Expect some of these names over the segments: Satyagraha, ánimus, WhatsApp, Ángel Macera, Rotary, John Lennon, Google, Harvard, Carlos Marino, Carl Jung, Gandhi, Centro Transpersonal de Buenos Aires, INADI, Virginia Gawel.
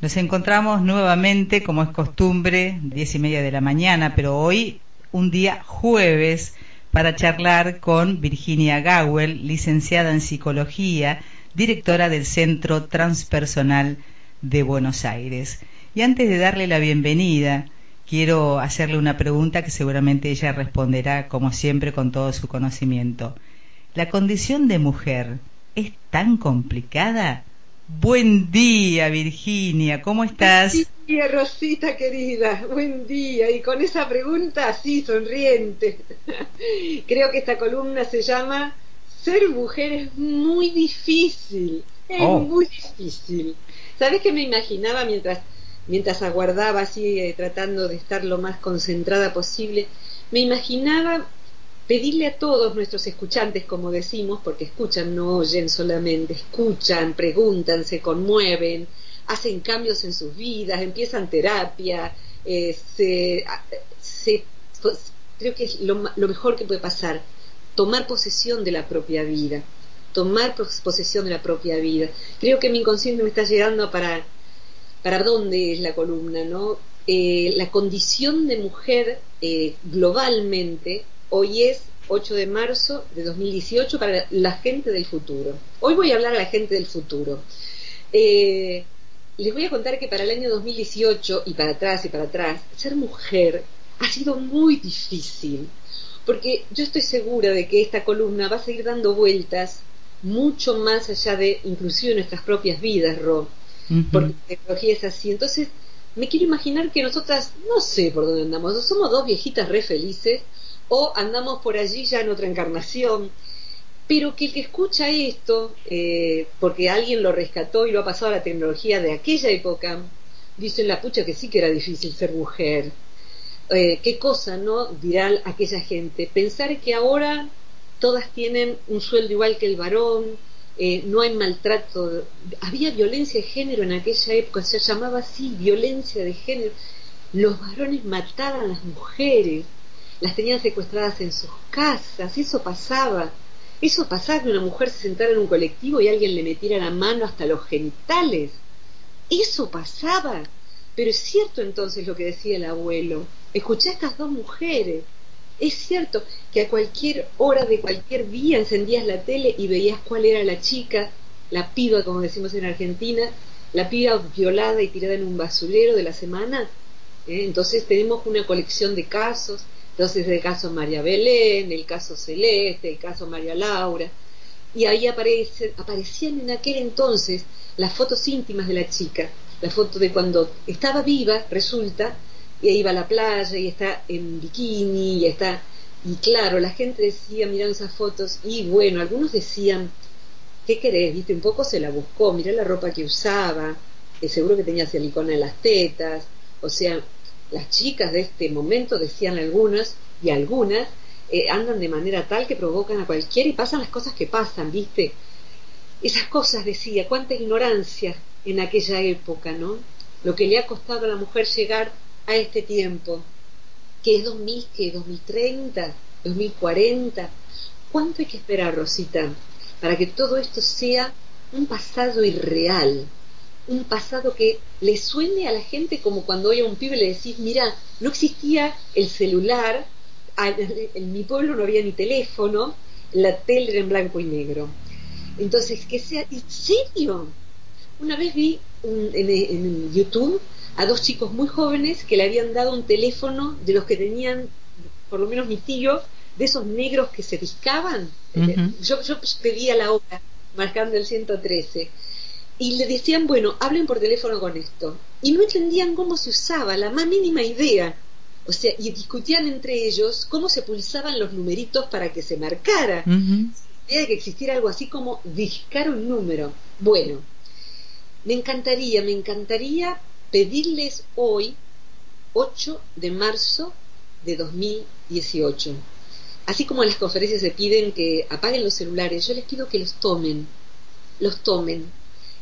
Nos encontramos nuevamente, como es costumbre, 10:30 de la mañana, pero hoy un día jueves, para charlar con Virginia Gawel, licenciada en Psicología, directora del Centro Transpersonal de Buenos Aires. Y antes de darle la bienvenida, quiero hacerle una pregunta que seguramente ella responderá, como siempre, con todo su conocimiento. ¿La condición de mujer es tan complicada? Buen día, Virginia, ¿cómo estás? Buen día, Rosita querida, buen día. Y con esa pregunta así, sonriente. Creo que esta columna se llama "Ser mujer es muy difícil". Muy difícil. ¿Sabés qué me imaginaba mientras aguardaba así, tratando de estar lo más concentrada posible? Me imaginaba pedirle a todos nuestros escuchantes, como decimos, porque escuchan, no oyen solamente, escuchan, preguntan, se conmueven, hacen cambios en sus vidas, empiezan terapia, pues, creo que es lo mejor que puede pasar, tomar posesión de la propia vida, Creo que mi inconsciente me está llegando para dónde es la columna, ¿no? La condición de mujer globalmente. Hoy es 8 de marzo de 2018 para la gente del futuro. Hoy voy a hablar a la gente del futuro. Les voy a contar que para el año 2018 y para atrás, ser mujer ha sido muy difícil. Porque yo estoy segura de que esta columna va a seguir dando vueltas mucho más allá de, inclusive, nuestras propias vidas, Ro. Uh-huh. Porque la tecnología es así. Entonces, me quiero imaginar que nosotras, no sé por dónde andamos, somos dos viejitas re felices, o andamos por allí ya en otra encarnación, pero que el que escucha esto, porque alguien lo rescató y lo ha pasado a la tecnología de aquella época, dicen: la pucha que sí que era difícil ser mujer. Qué cosa, ¿no?, dirá aquella gente. Pensar que ahora todas tienen un sueldo igual que el varón, no hay maltrato. Había violencia de género en aquella época, se llamaba así, violencia de género. Los varones mataban a las mujeres, las tenían secuestradas en sus casas. Eso pasaba que una mujer se sentara en un colectivo y alguien le metiera la mano hasta los genitales. Eso pasaba. Pero es cierto entonces lo que decía el abuelo. Escuché a estas dos mujeres. Es cierto que a cualquier hora de cualquier día encendías la tele y veías cuál era la chica, la piba, como decimos en Argentina, la piba violada y tirada en un basurero de la semana. Entonces tenemos una colección de casos. Entonces, el caso María Belén, el caso Celeste, el caso María Laura, y ahí aparecían en aquel entonces las fotos íntimas de la chica, la foto de cuando estaba viva, resulta, y iba a la playa, y está en bikini, y claro, la gente decía, mirando esas fotos, y bueno, algunos decían: ¿qué querés? ¿Viste? Un poco se la buscó, mirá la ropa que usaba, seguro que tenía silicona en las tetas, o sea. Las chicas de este momento, decían algunas, y algunas andan de manera tal que provocan a cualquiera y pasan las cosas que pasan, ¿viste? Esas cosas, decía, cuánta ignorancia en aquella época, ¿no? Lo que le ha costado a la mujer llegar a este tiempo, que es 2000, que 2030, 2040. ¿Cuánto hay que esperar, Rosita, para que todo esto sea un pasado irreal? Un pasado que le suene a la gente como cuando hoy a un pibe le decís: mira, no existía el celular, en mi pueblo no había ni teléfono, la tele era en blanco y negro. Entonces, que sea en serio. Una vez vi en YouTube a dos chicos muy jóvenes que le habían dado un teléfono de los que tenían, por lo menos mis tíos, de esos negros que se discaban. Uh-huh. Yo pedía la hora marcando el 113. Y le decían: bueno, hablen por teléfono con esto. Y no entendían cómo se usaba, la más mínima idea. O sea, y discutían entre ellos cómo se pulsaban los numeritos para que se marcara. Uh-huh. La idea de que existiera algo así como discar un número. Bueno, me encantaría pedirles hoy, 8 de marzo de 2018. Así como en las conferencias se piden que apaguen los celulares, yo les pido que los tomen.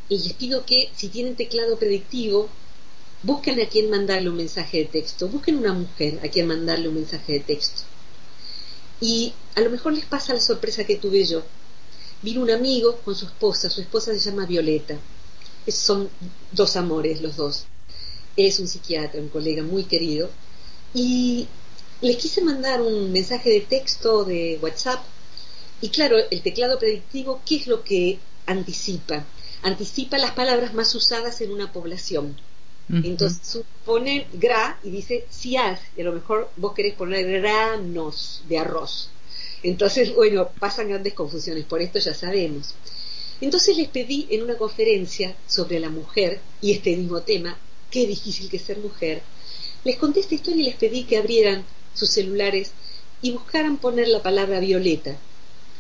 Y les pido que, si tienen teclado predictivo, busquen a quien mandarle un mensaje de texto. Busquen una mujer a quien mandarle un mensaje de texto. Y a lo mejor les pasa la sorpresa que tuve yo. Vino un amigo con su esposa se llama Violeta. son dos amores los dos. Es un psiquiatra, un colega muy querido. Y les quise mandar un mensaje de texto de WhatsApp. Y claro, el teclado predictivo, ¿qué es lo que anticipa? Anticipa las palabras más usadas en una población. Uh-huh. Entonces pone gra y dice siaz, y a lo mejor vos querés poner granos de arroz. Entonces, bueno, pasan grandes confusiones, por esto ya sabemos. Entonces les pedí en una conferencia sobre la mujer y este mismo tema, qué difícil que es ser mujer, les conté esta historia y les pedí que abrieran sus celulares y buscaran poner la palabra Violeta,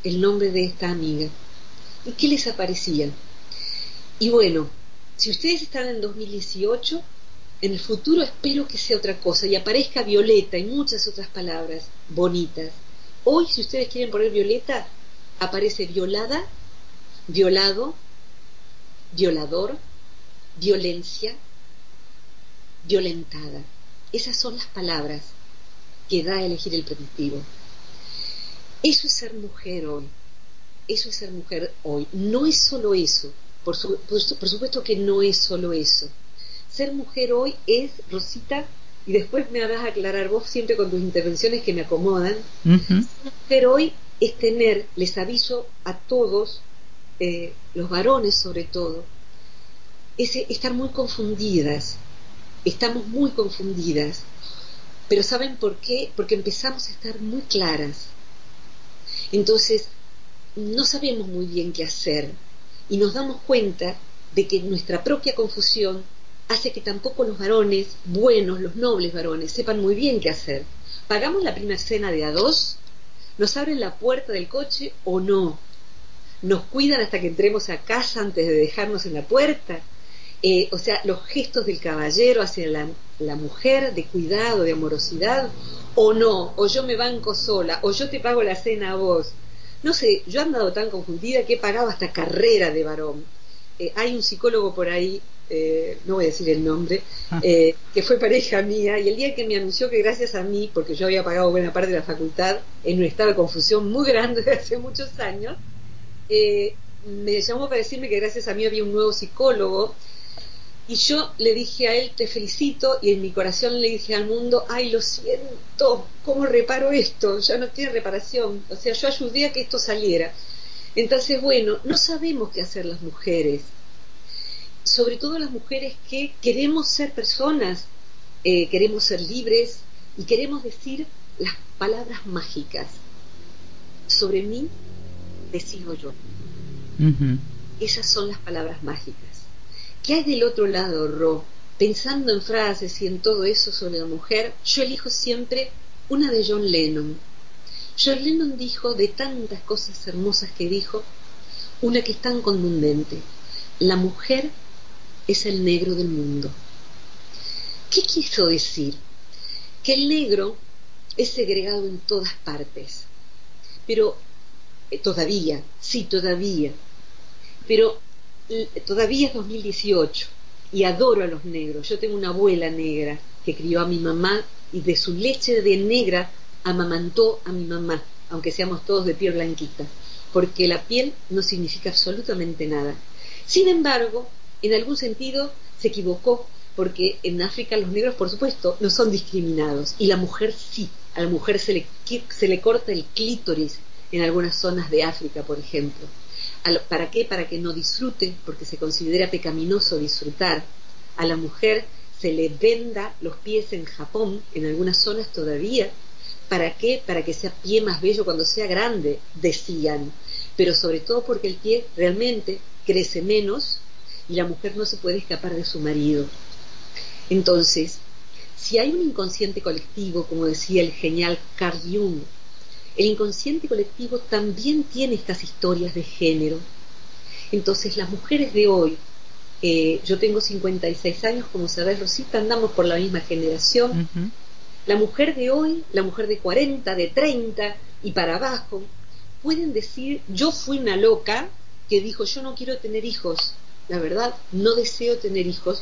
el nombre de esta amiga, y qué les aparecía. Y bueno, si ustedes están en 2018, en el futuro espero que sea otra cosa y aparezca Violeta y muchas otras palabras bonitas. Hoy, si ustedes quieren poner Violeta, aparece violada, violado, violador, violencia, violentada. Esas son las palabras que da a elegir el predictivo. Eso es ser mujer hoy. Eso es ser mujer hoy. No es solo eso. Por supuesto que no es solo eso. Ser mujer hoy es, Rosita, y después me harás aclarar vos siempre con tus intervenciones que me acomodan. Uh-huh. Ser hoy es tener, les aviso a todos, los varones sobre todo, es estar muy confundidas. Estamos muy confundidas. Pero ¿saben por qué? Porque empezamos a estar muy claras. Entonces, no sabemos muy bien qué hacer y nos damos cuenta de que nuestra propia confusión hace que tampoco los varones buenos, los nobles varones, sepan muy bien qué hacer. ¿Pagamos la primera cena de a dos? ¿Nos abren la puerta del coche o no? ¿Nos cuidan hasta que entremos a casa antes de dejarnos en la puerta? O sea, los gestos del caballero hacia la mujer, de cuidado, de amorosidad, o no, o yo me banco sola, o yo te pago la cena a vos. No sé, yo he andado tan confundida que he pagado hasta carrera de varón. Hay un psicólogo por ahí, no voy a decir el nombre, que fue pareja mía, y el día que me anunció que gracias a mí, porque yo había pagado buena parte de la facultad, en un estado de confusión muy grande de hace muchos años, me llamó para decirme que gracias a mí había un nuevo psicólogo. Y yo le dije a él, te felicito, y en mi corazón le dije al mundo, ay, lo siento, ¿cómo reparo esto? Ya no tiene reparación, o sea, yo ayudé a que esto saliera. Entonces, bueno, no sabemos qué hacer las mujeres, sobre todo las mujeres que queremos ser personas, queremos ser libres y queremos decir las palabras mágicas. Sobre mí, decido yo. Uh-huh. Esas son las palabras mágicas. ¿Qué hay del otro lado, Ro? Pensando en frases y en todo eso sobre la mujer, yo elijo siempre una de John Lennon. John Lennon dijo, de tantas cosas hermosas que dijo, una que es tan contundente. La mujer es el negro del mundo. ¿Qué quiso decir? Que el negro es segregado en todas partes. Pero, todavía. Pero todavía es 2018 y adoro a los negros. Yo tengo una abuela negra que crió a mi mamá y de su leche de negra amamantó a mi mamá, aunque seamos todos de piel blanquita, porque la piel no significa absolutamente nada. Sin embargo, en algún sentido se equivocó, porque en África los negros, por supuesto, no son discriminados, y la mujer sí. A la mujer se le corta el clítoris en algunas zonas de África, por ejemplo. ¿Para qué? Para que no disfrute, porque se considera pecaminoso disfrutar. A la mujer se le venda los pies en Japón, en algunas zonas todavía. ¿Para qué? Para que sea pie más bello cuando sea grande, decían. Pero sobre todo porque el pie realmente crece menos y la mujer no se puede escapar de su marido. Entonces, si hay un inconsciente colectivo, como decía el genial Carl Jung, el inconsciente colectivo también tiene estas historias de género. Entonces, las mujeres de hoy, yo tengo 56 años, como sabés, Rosita, andamos por la misma generación. Uh-huh. La mujer de hoy, la mujer de 40, de 30 y para abajo, pueden decir, yo fui una loca que dijo, yo no quiero tener hijos. La verdad, no deseo tener hijos.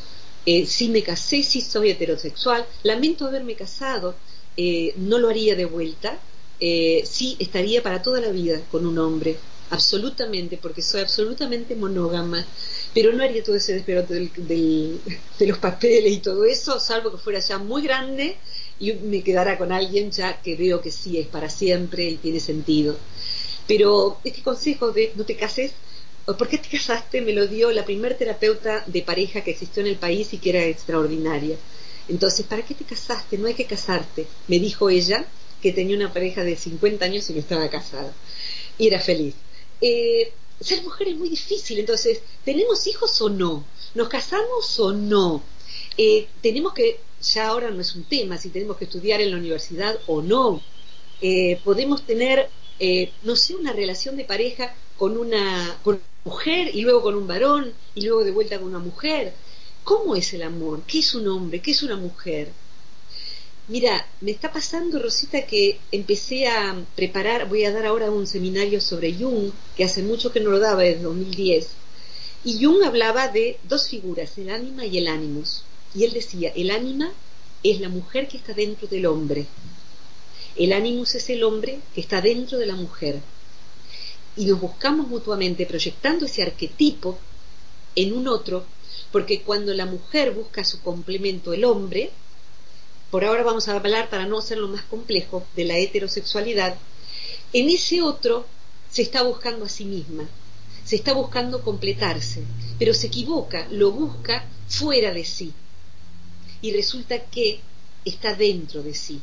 Sí me casé, sí soy heterosexual. Lamento haberme casado. No lo haría de vuelta. Sí estaría para toda la vida con un hombre. absolutamente, porque soy absolutamente monógama, pero no haría todo ese despelote de los papeles y todo eso, salvo que fuera ya muy grande y me quedara con alguien ya que veo que sí es para siempre y tiene sentido. Pero este consejo de no te cases, o por qué te casaste, me lo dio la primer terapeuta de pareja que existió en el país y que era extraordinaria. Entonces, ¿para qué te casaste? No hay que casarte, me dijo ella, que tenía una pareja de 50 años y no estaba casada y era feliz. Ser mujer es muy difícil, entonces, ¿tenemos hijos o no? ¿Nos casamos o no? Tenemos que, ya ahora no es un tema, si tenemos que estudiar en la universidad o no. Podemos tener, no sé, una relación de pareja con una mujer y luego con un varón y luego de vuelta con una mujer. ¿Cómo es el amor? ¿Qué es un hombre? ¿Qué es una mujer? Mira, me está pasando, Rosita, que empecé a preparar, voy a dar ahora un seminario sobre Jung, que hace mucho que no lo daba, desde 2010. Y Jung hablaba de dos figuras, el ánima y el ánimus. Y él decía, el ánima es la mujer que está dentro del hombre. El ánimus es el hombre que está dentro de la mujer. Y nos buscamos mutuamente proyectando ese arquetipo en un otro, porque cuando la mujer busca su complemento, el hombre... Por ahora vamos a hablar, para no hacerlo más complejo, de la heterosexualidad. En ese otro se está buscando a sí misma, se está buscando completarse, pero se equivoca, lo busca fuera de sí y resulta que está dentro de sí.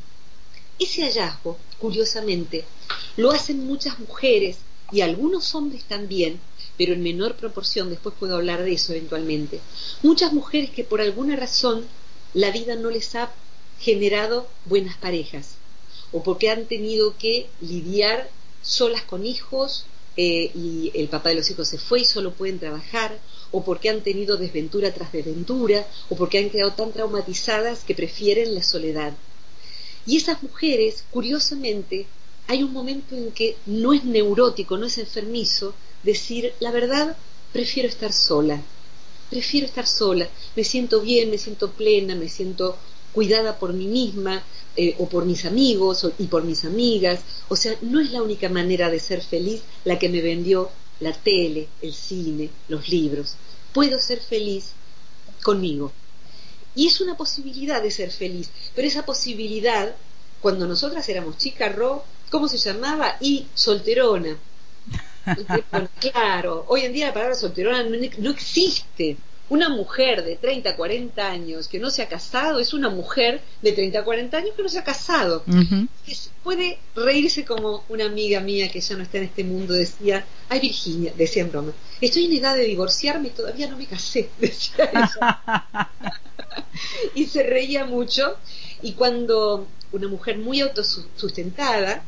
Ese hallazgo, curiosamente, lo hacen muchas mujeres y algunos hombres también, pero en menor proporción, después puedo hablar de eso eventualmente. Muchas mujeres que por alguna razón la vida no les ha generado buenas parejas, o porque han tenido que lidiar solas con hijos, y el papá de los hijos se fue y solo pueden trabajar, o porque han tenido desventura tras desventura, o porque han quedado tan traumatizadas que prefieren la soledad. Y esas mujeres, curiosamente, hay un momento en que no es neurótico, no es enfermizo decir, la verdad, prefiero estar sola, me siento bien, me siento plena, me siento cuidada por mí misma, o por mis amigos y por mis amigas. O sea, no es la única manera de ser feliz la que me vendió la tele, el cine, los libros. Puedo ser feliz conmigo, y es una posibilidad de ser feliz. Pero esa posibilidad, cuando nosotras éramos chicas, Ro, ¿cómo se llamaba? Y solterona. Claro, hoy en día la palabra solterona no existe. Una mujer de 30, 40 años que no se ha casado es una mujer de 30, 40 años que no se ha casado. Uh-huh. Puede reírse, como una amiga mía que ya no está en este mundo decía, ay, Virginia, decía en broma, estoy en edad de divorciarme y todavía no me casé, decía ella. Y se reía mucho. Y cuando una mujer muy autosustentada,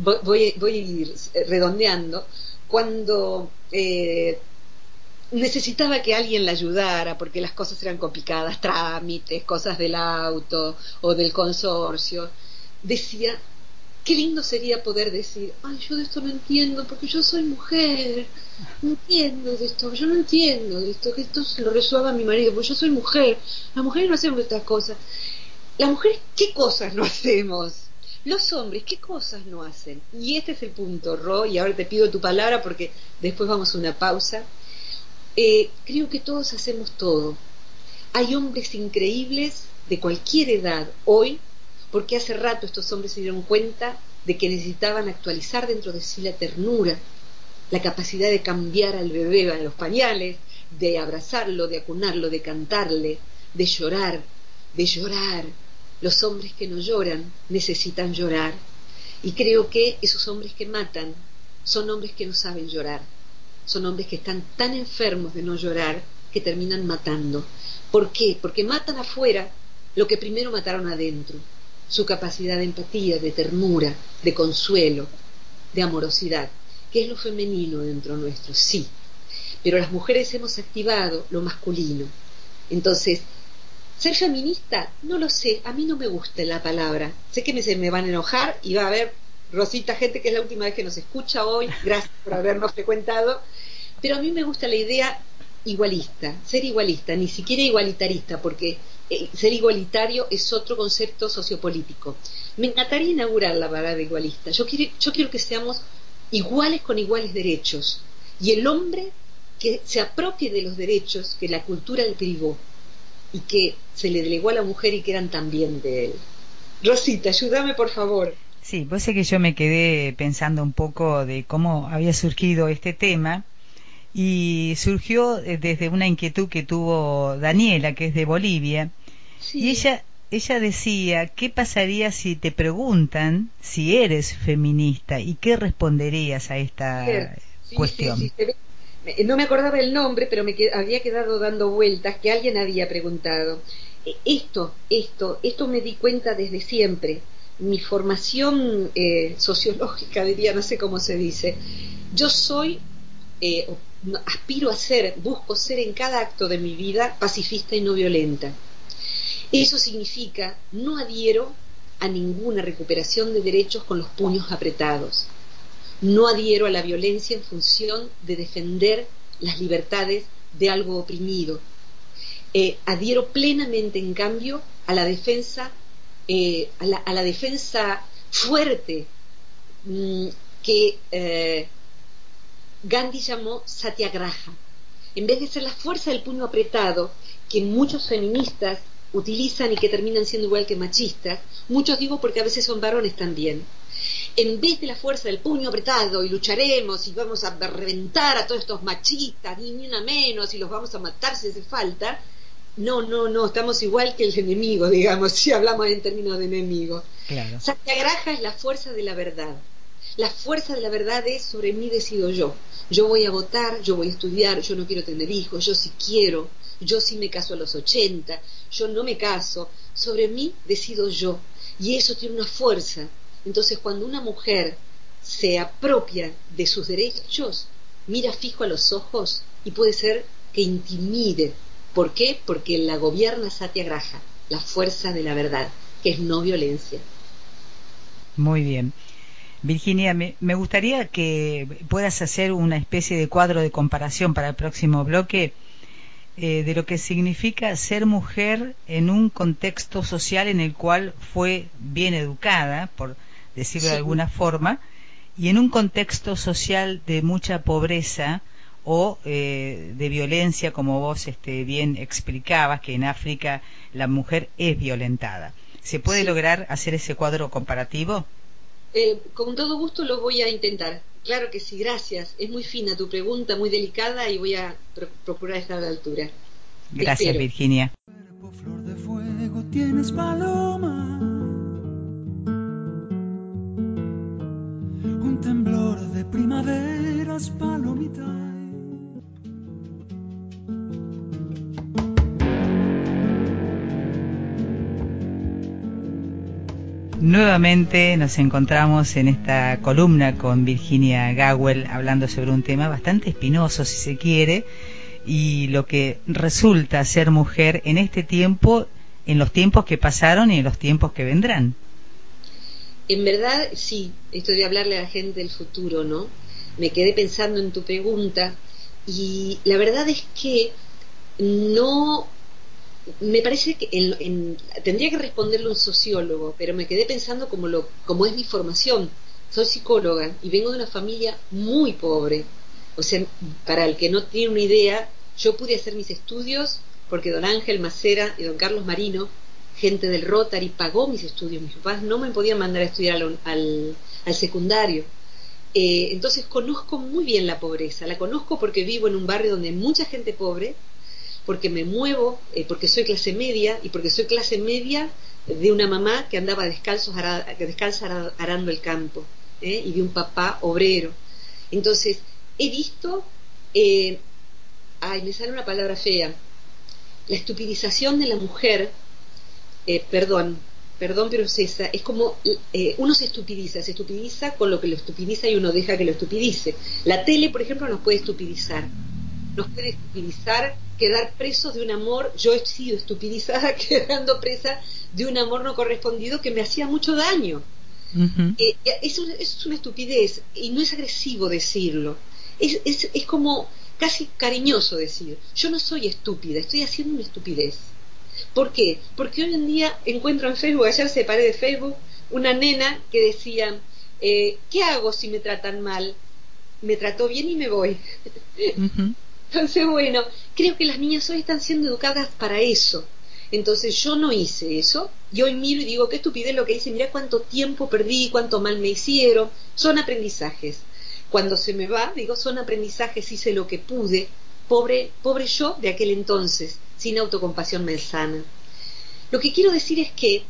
voy a ir redondeando, cuando... necesitaba que alguien la ayudara porque las cosas eran complicadas, trámites, cosas del auto o del consorcio, decía, qué lindo sería poder decir, ay, yo de esto no entiendo porque yo soy mujer, no entiendo de esto, yo no entiendo de esto, que esto se lo resuelva mi marido porque yo soy mujer. Las mujeres no hacemos estas cosas. Las mujeres, ¿qué cosas no hacemos? Los hombres, ¿qué cosas no hacen? Y este es el punto, Ro, y ahora te pido tu palabra porque después vamos a una pausa. Creo que todos hacemos todo. Hay hombres increíbles de cualquier edad hoy, porque hace rato estos hombres se dieron cuenta de que necesitaban actualizar dentro de sí la ternura, la capacidad de cambiar al bebé en los pañales, de abrazarlo, de acunarlo, de cantarle, de llorar, de llorar. Los hombres que no lloran necesitan llorar, y creo que esos hombres que matan son hombres que no saben llorar. Son hombres que están tan enfermos de no llorar que terminan matando. ¿Por qué? Porque matan afuera lo que primero mataron adentro, su capacidad de empatía, de ternura, de consuelo, de amorosidad, que es lo femenino dentro nuestro, sí. Pero las mujeres hemos activado lo masculino. Entonces, ¿ser feminista? No lo sé, a mí no me gusta la palabra. Sé que me van a enojar y va a haber... Rosita, gente que es la última vez que nos escucha hoy, gracias por habernos frecuentado, pero a mí me gusta la idea igualista, ser igualista, ni siquiera igualitarista, porque ser igualitario es otro concepto sociopolítico. Me encantaría inaugurar la palabra de igualista. Yo quiero que seamos iguales con iguales derechos, y el hombre que se apropie de los derechos que la cultura le privó y que se le delegó a la mujer y que eran también de él. Rosita, ayúdame por favor. Sí, vos sé que yo me quedé pensando un poco de cómo había surgido este tema, y surgió desde una inquietud que tuvo Daniela, que es de Bolivia, sí. Y ella decía, ¿qué pasaría si te preguntan si eres feminista? ¿Y qué responderías a esta cuestión? Sí. No me acordaba el nombre, pero había quedado dando vueltas, que alguien había preguntado. Esto me di cuenta desde siempre. Mi formación sociológica, diría, no sé cómo se dice. Yo soy, aspiro a ser, busco ser en cada acto de mi vida pacifista y no violenta. Eso significa, no adhiero a ninguna recuperación de derechos con los puños apretados. No adhiero a la violencia en función de defender las libertades de algo oprimido. Adhiero plenamente, en cambio, a la defensa, a la defensa fuerte que Gandhi llamó Satyagraha. En vez de ser la fuerza del puño apretado, que muchos feministas utilizan y que terminan siendo igual que machistas, muchos digo porque a veces son varones también, en vez de la fuerza del puño apretado y lucharemos y vamos a reventar a todos estos machistas, ni una menos, y los vamos a matar si hace falta, no, estamos igual que el enemigo, digamos, si hablamos en términos de enemigo. Claro. Satyagraha es la fuerza de la verdad. La fuerza de la verdad es: sobre mí decido yo. Yo voy a votar, yo voy a estudiar, yo no quiero tener hijos, yo sí quiero, yo sí me caso a los 80, yo no me caso, sobre mí decido yo. Y eso tiene una fuerza. Entonces, cuando una mujer se apropia de sus derechos, mira fijo a los ojos y puede ser que intimide. ¿Por qué? Porque la gobierna Satyagraha, la fuerza de la verdad, que es no violencia. Muy bien. Virginia, me gustaría que puedas hacer una especie de cuadro de comparación para el próximo bloque de lo que significa ser mujer en un contexto social en el cual fue bien educada, por decirlo de alguna forma, y en un contexto social de mucha pobreza o de violencia, como vos bien explicabas, que en África la mujer es violentada. ¿Se puede lograr hacer ese cuadro comparativo? Con todo gusto lo voy a intentar. Claro que sí, gracias. Es muy fina tu pregunta, muy delicada, y voy a procurar estar a la altura. Gracias, Virginia. Cuerpo flor de fuego, tienes paloma. Un temblor de primaveras, palomita. Nuevamente nos encontramos en esta columna con Virginia Gawel, hablando sobre un tema bastante espinoso, si se quiere, y lo que resulta ser mujer en este tiempo, en los tiempos que pasaron y en los tiempos que vendrán. En verdad, sí, esto de hablarle a la gente del futuro, ¿no? Me quedé pensando en tu pregunta, y la verdad es que no... Me parece que tendría que responderle un sociólogo, pero me quedé pensando como es mi formación. Soy psicóloga y vengo de una familia muy pobre. O sea, para el que no tiene una idea, yo pude hacer mis estudios porque don Ángel Macera y don Carlos Marino, gente del Rotary, pagó mis estudios. Mis papás no me podían mandar a estudiar al secundario. Entonces conozco muy bien la pobreza. La conozco porque vivo en un barrio donde hay mucha gente pobre, porque me muevo, porque soy clase media, y porque soy clase media de una mamá que andaba descalza arando el campo, y de un papá obrero. Entonces, he visto, me sale una palabra fea, la estupidización de la mujer, perdón, pero es esa, es como uno se estupidiza con lo que lo estupidiza, y uno deja que lo estupidice. La tele, por ejemplo, nos puede estupidizar. Nos puede estupidizar quedar presos de un amor. Yo he sido estupidizada quedando presa de un amor no correspondido que me hacía mucho daño. Uh-huh. Es una estupidez, y no es agresivo decirlo. Es como casi cariñoso decir, yo no soy estúpida, estoy haciendo una estupidez. ¿Por qué? Porque hoy en día encuentro en Facebook, ayer separé de Facebook, una nena que decía, ¿qué hago si me tratan mal? me trató bien y me voy. Uh-huh. Entonces, bueno, creo que las niñas hoy están siendo educadas para eso. Entonces yo no hice eso, y hoy miro y digo, qué estupidez lo que hice, mirá cuánto tiempo perdí, cuánto mal me hicieron. Son aprendizajes. Cuando se me va, digo, son aprendizajes, hice lo que pude. Pobre yo de aquel entonces, sin autocompasión malsana. Lo que quiero decir es que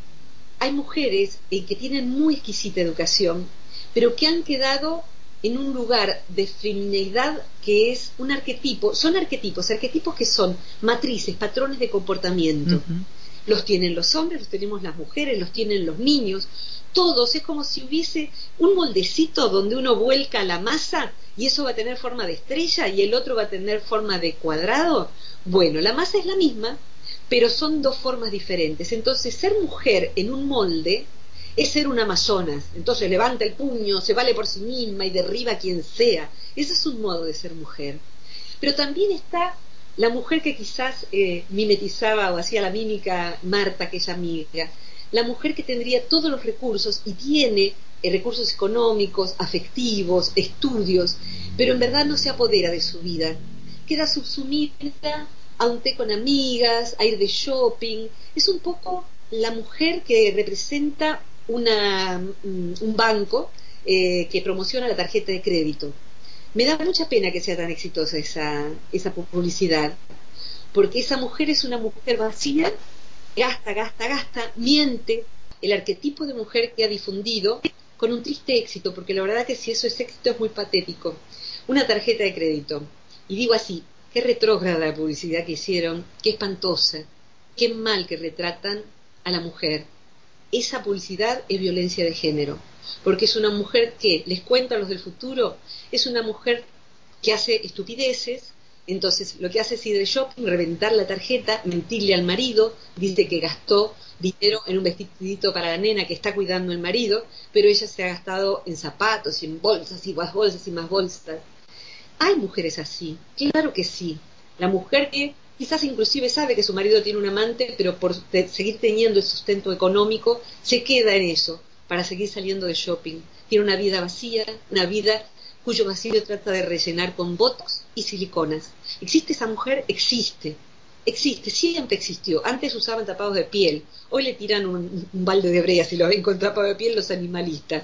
hay mujeres que tienen muy exquisita educación, pero que han quedado en un lugar de feminidad que es un arquetipo. Son arquetipos que son matrices, patrones de comportamiento. Uh-huh. Los tienen los hombres, los tenemos las mujeres, los tienen los niños, todos. Es como si hubiese un moldecito donde uno vuelca la masa y eso va a tener forma de estrella y el otro va a tener forma de cuadrado. Bueno, la masa es la misma, pero son dos formas diferentes. Entonces, ser mujer en un molde es ser un amazonas. Entonces levanta el puño, se vale por sí misma y derriba a quien sea. Ese es un modo de ser mujer. Pero también está la mujer que quizás mimetizaba o hacía la mímica Marta, que ella amiga, la mujer que tendría todos los recursos y tiene recursos económicos, afectivos, estudios, pero en verdad no se apodera de su vida. Queda subsumida a un té con amigas, a ir de shopping. Es un poco la mujer que representa un banco que promociona la tarjeta de crédito. Me da mucha pena que sea tan exitosa esa publicidad, porque esa mujer es una mujer vacía, gasta, miente. El arquetipo de mujer que ha difundido con un triste éxito, porque la verdad que si eso es éxito es muy patético. Una tarjeta de crédito. Y digo así, qué retrógrada la publicidad que hicieron, qué espantosa, qué mal que retratan a la mujer. Esa publicidad es violencia de género, porque es una mujer que, les cuento a los del futuro, es una mujer que hace estupideces. Entonces lo que hace es ir de shopping, reventar la tarjeta, mentirle al marido, dice que gastó dinero en un vestidito para la nena que está cuidando el marido, pero ella se ha gastado en zapatos y en bolsas y más bolsas y más bolsas. Hay mujeres así, claro que sí. La mujer que quizás inclusive sabe que su marido tiene un amante, pero por seguir teniendo el sustento económico, se queda en eso, para seguir saliendo de shopping. Tiene una vida vacía, una vida cuyo vacío trata de rellenar con botox y siliconas. ¿Existe esa mujer? Existe, siempre existió. Antes usaban tapados de piel, hoy le tiran un balde de brea, si lo ven con tapado de piel, los animalistas.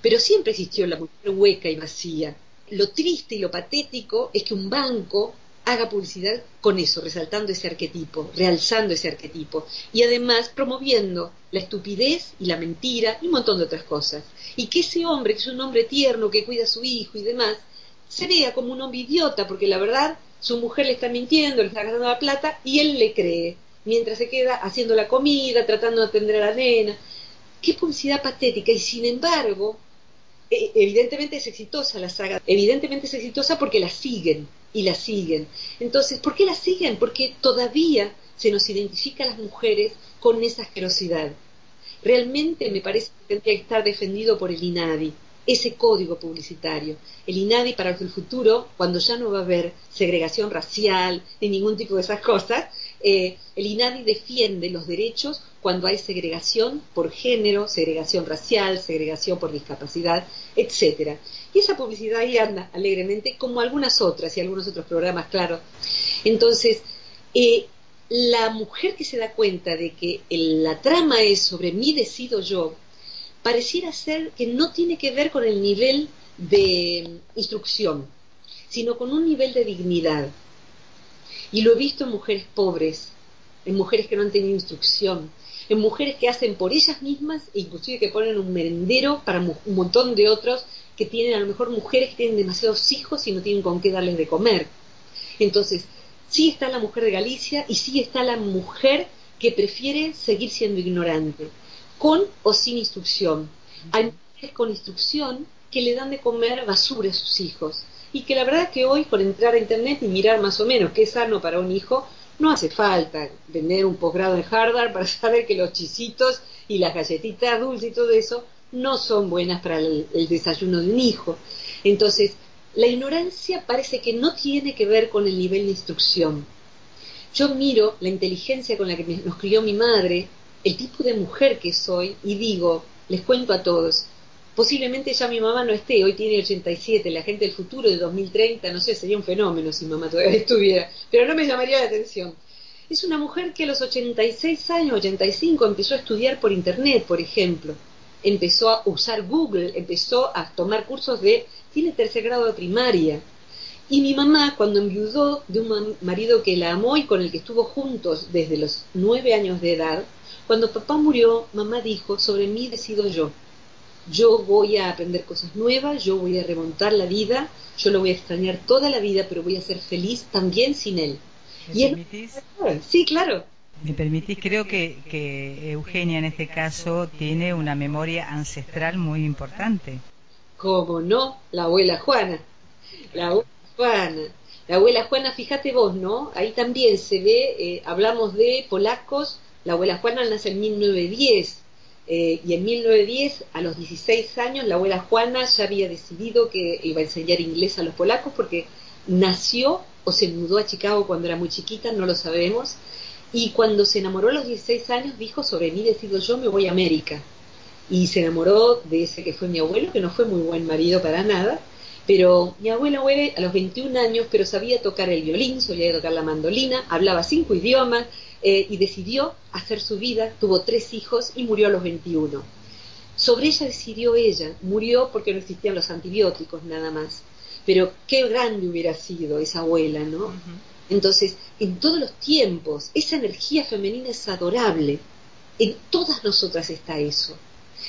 Pero siempre existió la mujer hueca y vacía. Lo triste y lo patético es que un banco haga publicidad con eso, resaltando ese arquetipo, realzando ese arquetipo, y además promoviendo la estupidez y la mentira y un montón de otras cosas, y que ese hombre, que es un hombre tierno, que cuida a su hijo y demás, se vea como un hombre idiota, porque la verdad, su mujer le está mintiendo, le está gastando la plata, y él le cree, mientras se queda haciendo la comida, tratando de atender a la nena. Qué publicidad patética. Y sin embargo, evidentemente es exitosa la saga, evidentemente es exitosa porque la siguen y la siguen. Entonces, ¿por qué la siguen? Porque todavía se nos identifica a las mujeres con esa asquerosidad. Realmente me parece que tendría que estar defendido por el INADI, ese código publicitario. El INADI para el futuro, cuando ya no va a haber segregación racial ni ningún tipo de esas cosas, el INADI defiende los derechos cuando hay segregación por género, segregación racial, segregación por discapacidad, etcétera. Y esa publicidad ahí anda alegremente, como algunas otras y algunos otros programas, claro. Entonces, la mujer que se da cuenta de que la trama es sobre mí decido yo, pareciera ser que no tiene que ver con el nivel de instrucción, sino con un nivel de dignidad. Y lo he visto en mujeres pobres, en mujeres que no han tenido instrucción, en mujeres que hacen por ellas mismas, e inclusive que ponen un merendero para un montón de otros, que tienen a lo mejor mujeres que tienen demasiados hijos y no tienen con qué darles de comer. Entonces, sí está la mujer de Galicia y sí está la mujer que prefiere seguir siendo ignorante, con o sin instrucción. Hay mujeres con instrucción que le dan de comer basura a sus hijos, y que la verdad que hoy, por entrar a internet y mirar más o menos qué es sano para un hijo, no hace falta tener un posgrado en Harvard para saber que los chisitos y las galletitas dulces y todo eso no son buenas para el desayuno de un hijo. Entonces, la ignorancia parece que no tiene que ver con el nivel de instrucción. Yo miro la inteligencia con la que nos crió mi madre, el tipo de mujer que soy, y digo, les cuento a todos, Posiblemente ya mi mamá no esté, hoy tiene 87, la gente del futuro de 2030, no sé, sería un fenómeno si mamá todavía estuviera, pero no me llamaría la atención. Es una mujer que a los 86 años, 85, empezó a estudiar por internet, por ejemplo. Empezó a usar Google, empezó a tomar cursos de... tiene tercer grado de primaria. Y mi mamá, cuando enviudó de un marido que la amó y con el que estuvo juntos desde los 9 años de edad, cuando papá murió, mamá dijo, sobre mí decido yo. Yo voy a aprender cosas nuevas, yo voy a remontar la vida, yo lo voy a extrañar toda la vida, pero voy a ser feliz también sin él. ¿Me permitís? Sí, claro. ¿Me permitís? Creo que Eugenia en este caso tiene una memoria ancestral muy importante. ¿Cómo no? La abuela Juana. La abuela Juana. La abuela Juana, fíjate vos, ¿no? Ahí también se ve, hablamos de polacos, la abuela Juana nace en 1910. Y en 1910, a los 16 años, la abuela Juana ya había decidido que iba a enseñar inglés a los polacos porque nació o se mudó a Chicago cuando era muy chiquita, no lo sabemos. Y cuando se enamoró a los 16 años, dijo, sobre mí decido yo, me voy a América. Y se enamoró de ese que fue mi abuelo, que no fue muy buen marido para nada. Pero mi abuela muere a los 21 años, pero sabía tocar el violín, solía tocar la mandolina, hablaba 5 idiomas. Y decidió hacer su vida, tuvo 3 hijos y murió a los 21. Sobre ella decidió ella, murió porque no existían los antibióticos nada más. Pero qué grande hubiera sido esa abuela, ¿no? Entonces, en todos los tiempos, esa energía femenina es adorable. En todas nosotras está eso.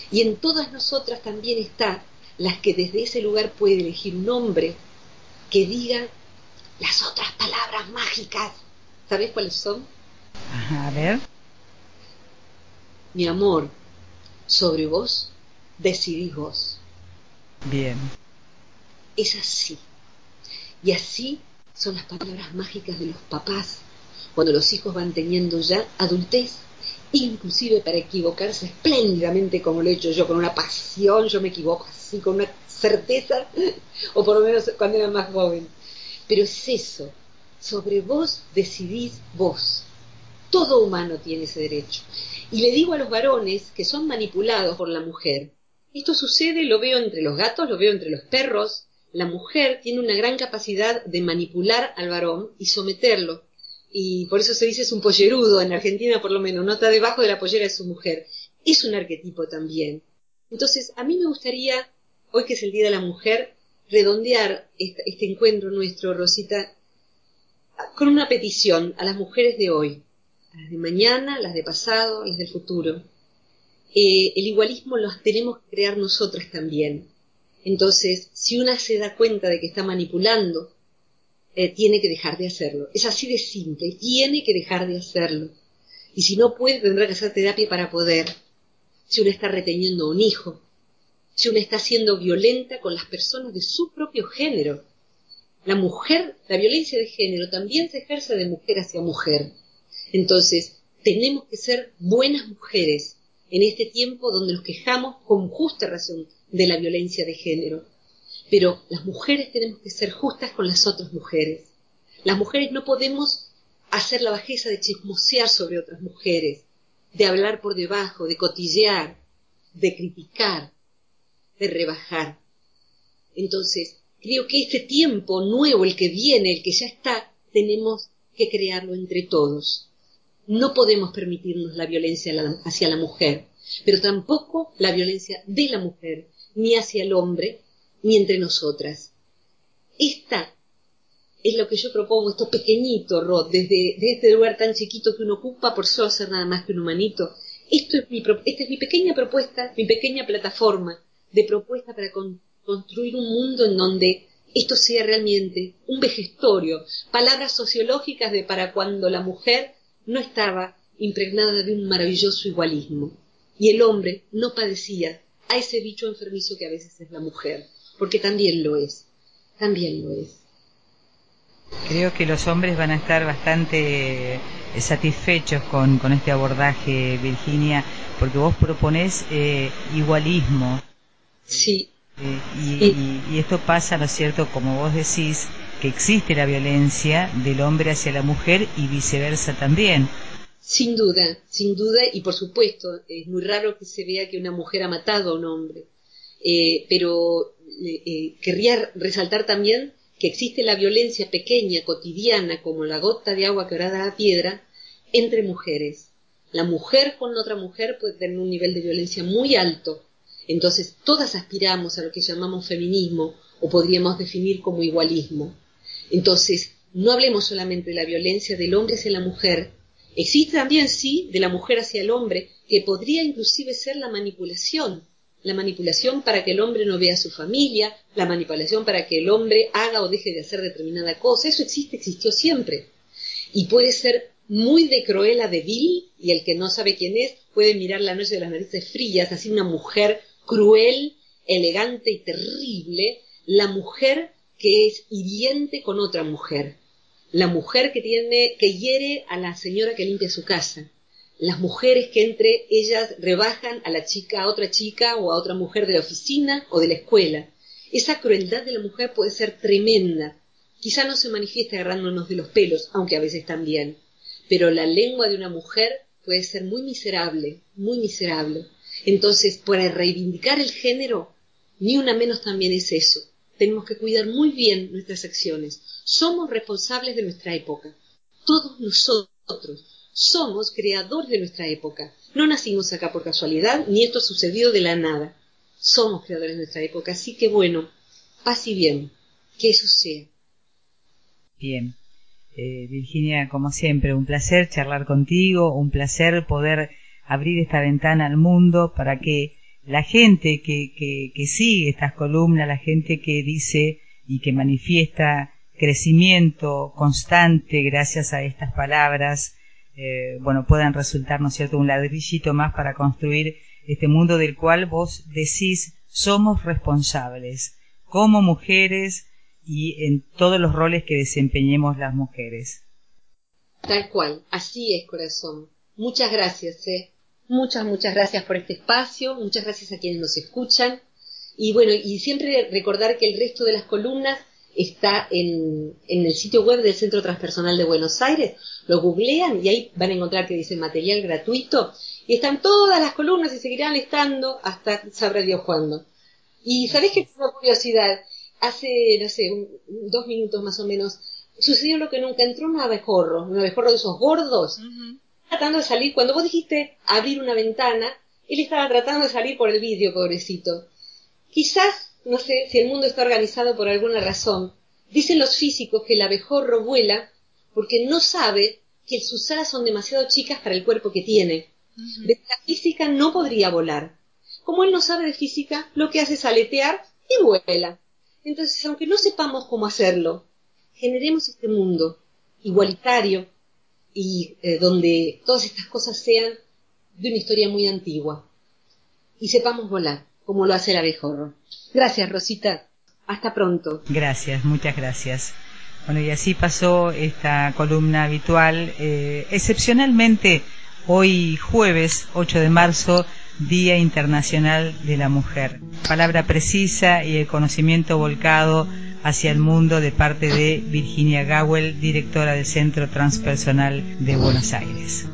Y en todas nosotras también está las que desde ese lugar puede elegir un hombre que diga las otras palabras mágicas. ¿Sabés cuáles son? A ver. Mi amor, sobre vos decidís vos. Bien. Es así. Y así son las palabras mágicas de los papás cuando los hijos van teniendo ya adultez, inclusive para equivocarse espléndidamente, como lo he hecho yo, con una pasión, yo me equivoco así, con una certeza, o por lo menos cuando era más joven. Pero es eso, sobre vos decidís vos. Todo humano tiene ese derecho. Y le digo a los varones que son manipulados por la mujer. Esto sucede, lo veo entre los gatos, lo veo entre los perros. La mujer tiene una gran capacidad de manipular al varón y someterlo. Y por eso se dice es un pollerudo, en Argentina por lo menos, no está debajo de la pollera de su mujer. Es un arquetipo también. Entonces, a mí me gustaría, hoy que es el Día de la Mujer, redondear este encuentro nuestro, Rosita, con una petición a las mujeres de hoy. Las de mañana, las de pasado, las del futuro. El igualismo lo tenemos que crear nosotras también. Entonces, si una se da cuenta de que está manipulando, tiene que dejar de hacerlo. Es así de simple, tiene que dejar de hacerlo. Y si no puede, tendrá que hacer terapia para poder. Si una está reteniendo a un hijo, si una está siendo violenta con las personas de su propio género. La mujer, la violencia de género también se ejerce de mujer hacia mujer. Entonces, tenemos que ser buenas mujeres en este tiempo donde nos quejamos con justa razón de la violencia de género. Pero las mujeres tenemos que ser justas con las otras mujeres. Las mujeres no podemos hacer la bajeza de chismosear sobre otras mujeres, de hablar por debajo, de cotillear, de criticar, de rebajar. Entonces, creo que este tiempo nuevo, el que viene, el que ya está, tenemos que crearlo entre todos. No podemos permitirnos la violencia hacia la mujer, pero tampoco la violencia de la mujer, ni hacia el hombre, ni entre nosotras. Esta es lo que yo propongo, esto pequeñito, Rod, desde este lugar tan chiquito que uno ocupa por solo ser nada más que un humanito. Esta es mi pequeña propuesta, mi pequeña plataforma de propuesta para construir un mundo en donde esto sea realmente un vejestorio, palabras sociológicas de para cuando la mujer no estaba impregnada de un maravilloso igualismo y el hombre no padecía a ese bicho enfermizo que a veces es la mujer, porque también lo es, también lo es. Creo que los hombres van a estar bastante satisfechos con este abordaje, Virginia, porque vos proponés igualismo. Sí. Y esto pasa, ¿no es cierto?, como vos decís, que existe la violencia del hombre hacia la mujer y viceversa también. Sin duda, sin duda, y por supuesto, es muy raro que se vea que una mujer ha matado a un hombre. Pero querría resaltar también que existe la violencia pequeña, cotidiana, como la gota de agua quebrada a piedra, entre mujeres. La mujer con otra mujer puede tener un nivel de violencia muy alto. Entonces, todas aspiramos a lo que llamamos feminismo, o podríamos definir como igualismo. Entonces, no hablemos solamente de la violencia del hombre hacia la mujer. Existe también, sí, de la mujer hacia el hombre, que podría inclusive ser la manipulación para que el hombre no vea a su familia, la manipulación para que el hombre haga o deje de hacer determinada cosa. Eso existe, existió siempre. Y puede ser muy de cruel a de vil, y el que no sabe quién es puede mirar La noche de las narices frías, así una mujer cruel, elegante y terrible, la mujer que es hiriente con otra mujer, la mujer que hiere a la señora que limpia su casa, las mujeres que entre ellas rebajan a la chica, a otra chica o a otra mujer de la oficina o de la escuela. Esa crueldad de la mujer puede ser tremenda. Quizá no se manifiesta agarrándonos de los pelos, aunque a veces también. Pero la lengua de una mujer puede ser muy miserable, muy miserable. Entonces, para reivindicar el género, ni una menos también es eso. Tenemos que cuidar muy bien nuestras acciones. Somos responsables de nuestra época. Todos nosotros somos creadores de nuestra época. No nacimos acá por casualidad, ni esto sucedió de la nada. Somos creadores de nuestra época, así que bueno, paz y bien, que eso sea. Bien. Virginia, como siempre, un placer charlar contigo, un placer poder abrir esta ventana al mundo para que la gente que sigue estas columnas, la gente que dice y que manifiesta crecimiento constante gracias a estas palabras, bueno, puedan resultar, ¿no es cierto?, un ladrillito más para construir este mundo del cual vos decís somos responsables, como mujeres, y en todos los roles que desempeñemos las mujeres. Tal cual, así es, corazón. Muchas gracias, muchas gracias por este espacio, muchas gracias a quienes nos escuchan, y bueno, y siempre recordar que el resto de las columnas está en el sitio web del Centro Transpersonal de Buenos Aires. Lo googlean y ahí van a encontrar que dice material gratuito, y están todas las columnas y seguirán estando hasta sabrá Dios cuándo. Y sabés que es una curiosidad. Hace, no sé, 2 minutos más o menos, sucedió lo que nunca, entró un abejorro de esos gordos, tratando de salir. Cuando vos dijiste abrir una ventana, él estaba tratando de salir por el vidrio, pobrecito. Quizás, no sé, si el mundo está organizado por alguna razón. Dicen los físicos que el abejorro vuela porque no sabe que sus alas son demasiado chicas para el cuerpo que tiene. De la física no podría volar. Como él no sabe de física, lo que hace es aletear y vuela. Entonces, aunque no sepamos cómo hacerlo, generemos este mundo igualitario y donde todas estas cosas sean de una historia muy antigua. Y sepamos volar, como lo hace el abejorro. Gracias, Rosita. Hasta pronto. Gracias, muchas gracias. Bueno, y así pasó esta columna habitual. Excepcionalmente, hoy jueves 8 de marzo, Día Internacional de la Mujer. Palabra precisa y el conocimiento volcado hacia el mundo de parte de Virginia Gawel, directora del Centro Transpersonal de Buenos Aires.